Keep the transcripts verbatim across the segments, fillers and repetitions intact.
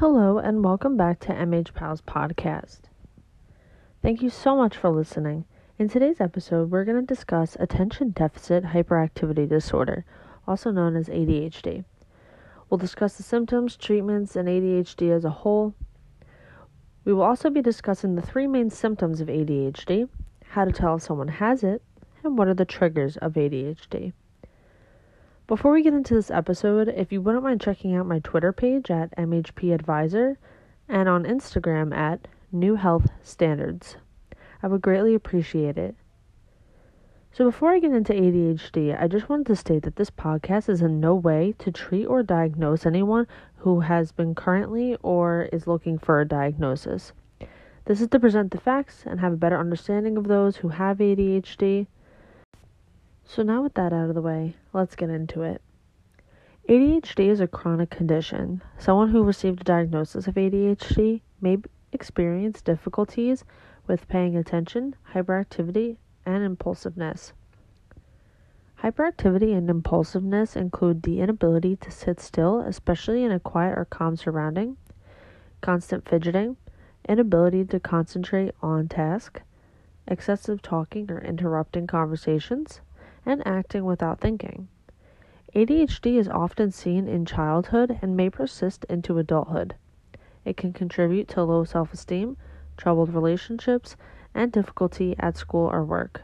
Hello and welcome back to M H P A L's podcast. Thank you so much for listening. In today's episode, we're going to discuss attention deficit hyperactivity disorder, also known as A D H D. We'll discuss the symptoms, treatments, and A D H D as a whole. We will also be discussing the three main symptoms of A D H D, how to tell if someone has it, and what are the triggers of A D H D. Before we get into this episode, if you wouldn't mind checking out my Twitter page at M H P Advisor and on Instagram at New Health Standards, I would greatly appreciate it. So before I get into A D H D, I just wanted to state that this podcast is in no way to treat or diagnose anyone who has been currently or is looking for a diagnosis. This is to present the facts and have a better understanding of those who have A D H D. So now with that out of the way, let's get into it. A D H D is a chronic condition. Someone who received a diagnosis of A D H D may experience difficulties with paying attention, hyperactivity, and impulsiveness. Hyperactivity and impulsiveness include the inability to sit still, especially in a quiet or calm surrounding, constant fidgeting, inability to concentrate on task, excessive talking or interrupting conversations, and acting without thinking. A D H D is often seen in childhood and may persist into adulthood. It can contribute to low self-esteem, troubled relationships, and difficulty at school or work.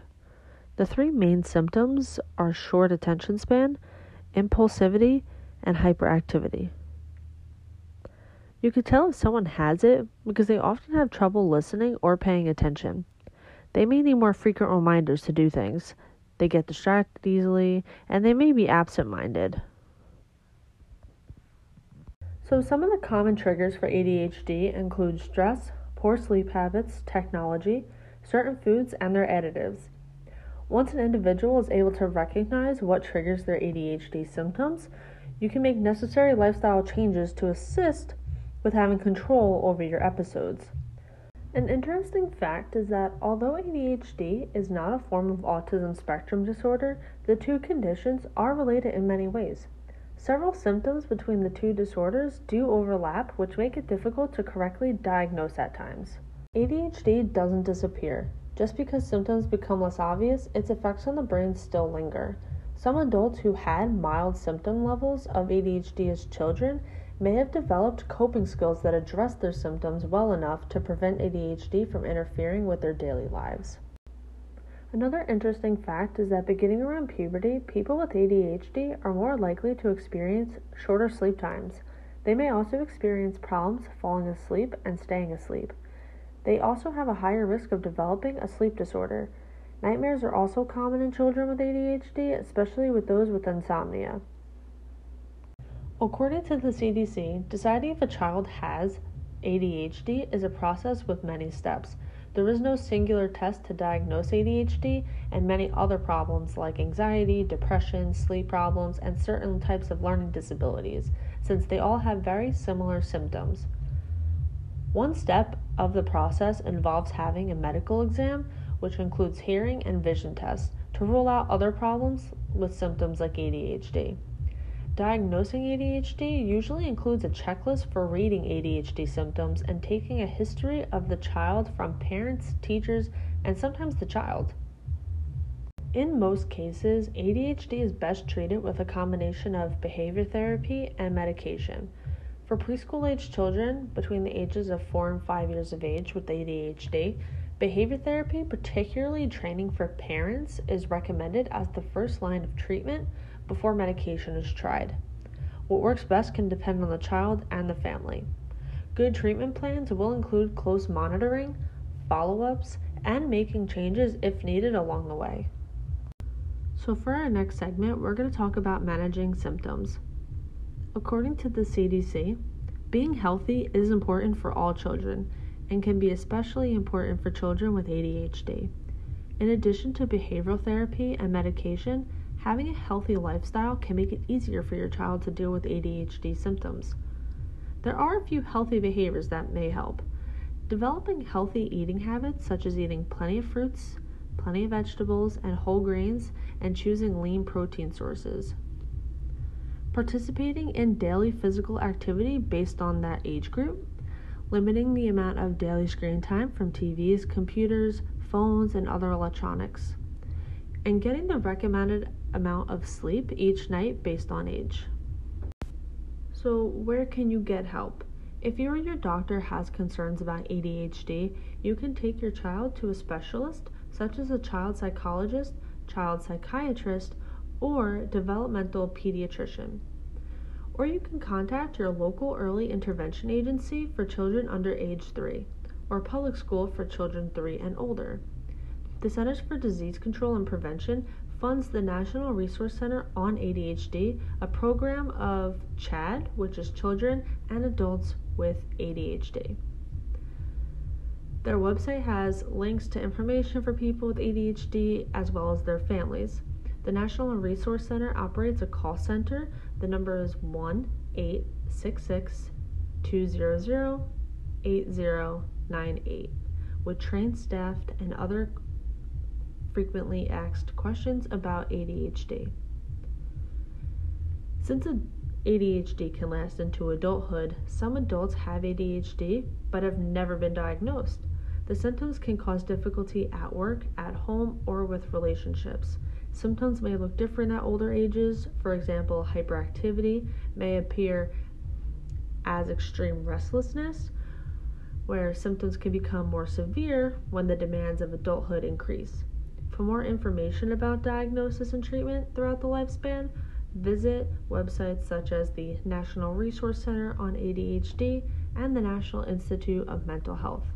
The three main symptoms are short attention span, impulsivity, and hyperactivity. You can tell if someone has it because they often have trouble listening or paying attention. They may need more frequent reminders to do things. They get distracted easily, and they may be absent-minded. So some of the common triggers for A D H D include stress, poor sleep habits, technology, certain foods, and their additives. Once an individual is able to recognize what triggers their A D H D symptoms, you can make necessary lifestyle changes to assist with having control over your episodes. An interesting fact is that although A D H D is not a form of autism spectrum disorder, the two conditions are related in many ways. Several symptoms between the two disorders do overlap, which make it difficult to correctly diagnose at times. A D H D doesn't disappear. Just because symptoms become less obvious, its effects on the brain still linger. Some adults who had mild symptom levels of A D H D as children may have developed coping skills that address their symptoms well enough to prevent A D H D from interfering with their daily lives. Another interesting fact is that beginning around puberty, people with A D H D are more likely to experience shorter sleep times. They may also experience problems falling asleep and staying asleep. They also have a higher risk of developing a sleep disorder. Nightmares are also common in children with A D H D, especially with those with insomnia. According to the C D C, deciding if a child has A D H D is a process with many steps. There is no singular test to diagnose A D H D, and many other problems like anxiety, depression, sleep problems, and certain types of learning disabilities, since they all have very similar symptoms. One step of the process involves having a medical exam, which includes hearing and vision tests, to rule out other problems with symptoms like A D H D. Diagnosing A D H D usually includes a checklist for reading A D H D symptoms and taking a history of the child from parents, teachers, and sometimes the child. In most cases, A D H D is best treated with a combination of behavior therapy and medication. For preschool-aged children between the ages of four and five years of age with A D H D, behavior therapy, particularly training for parents, is recommended as the first line of treatment before medication is tried. What works best can depend on the child and the family. Good treatment plans will include close monitoring, follow-ups, and making changes if needed along the way. So for our next segment, we're going to talk about managing symptoms. According to the C D C, being healthy is important for all children and can be especially important for children with A D H D. In addition to behavioral therapy and medication, having a healthy lifestyle can make it easier for your child to deal with A D H D symptoms. There are a few healthy behaviors that may help. Developing healthy eating habits, such as eating plenty of fruits, plenty of vegetables, and whole grains, and choosing lean protein sources. participating in daily physical activity based on that age group, limiting the amount of daily screen time from T Vs, computers, phones, and other electronics, and getting the recommended amount of sleep each night based on age. So where can you get help? If you or your doctor has concerns about A D H D, you can take your child to a specialist, such as a child psychologist, child psychiatrist, or developmental pediatrician. Or you can contact your local early intervention agency for children under age three, or public school for children three and older. The Centers for Disease Control and Prevention funds the National Resource Center on A D H D, a program of CHADD, which is Children and Adults with A D H D. Their website has links to information for people with A D H D as well as their families. The National Resource Center operates a call center. The number is one eight six six, two zero zero, eight zero nine eight, with trained staff and other frequently asked questions about A D H D. Since A D H D can last into adulthood, some adults have A D H D but have never been diagnosed. The symptoms can cause difficulty at work, at home, or with relationships. Symptoms may look different at older ages. For example, hyperactivity may appear as extreme restlessness, where symptoms can become more severe when the demands of adulthood increase. For more information about diagnosis and treatment throughout the lifespan, visit websites such as the National Resource Center on A D H D and the National Institute of Mental Health.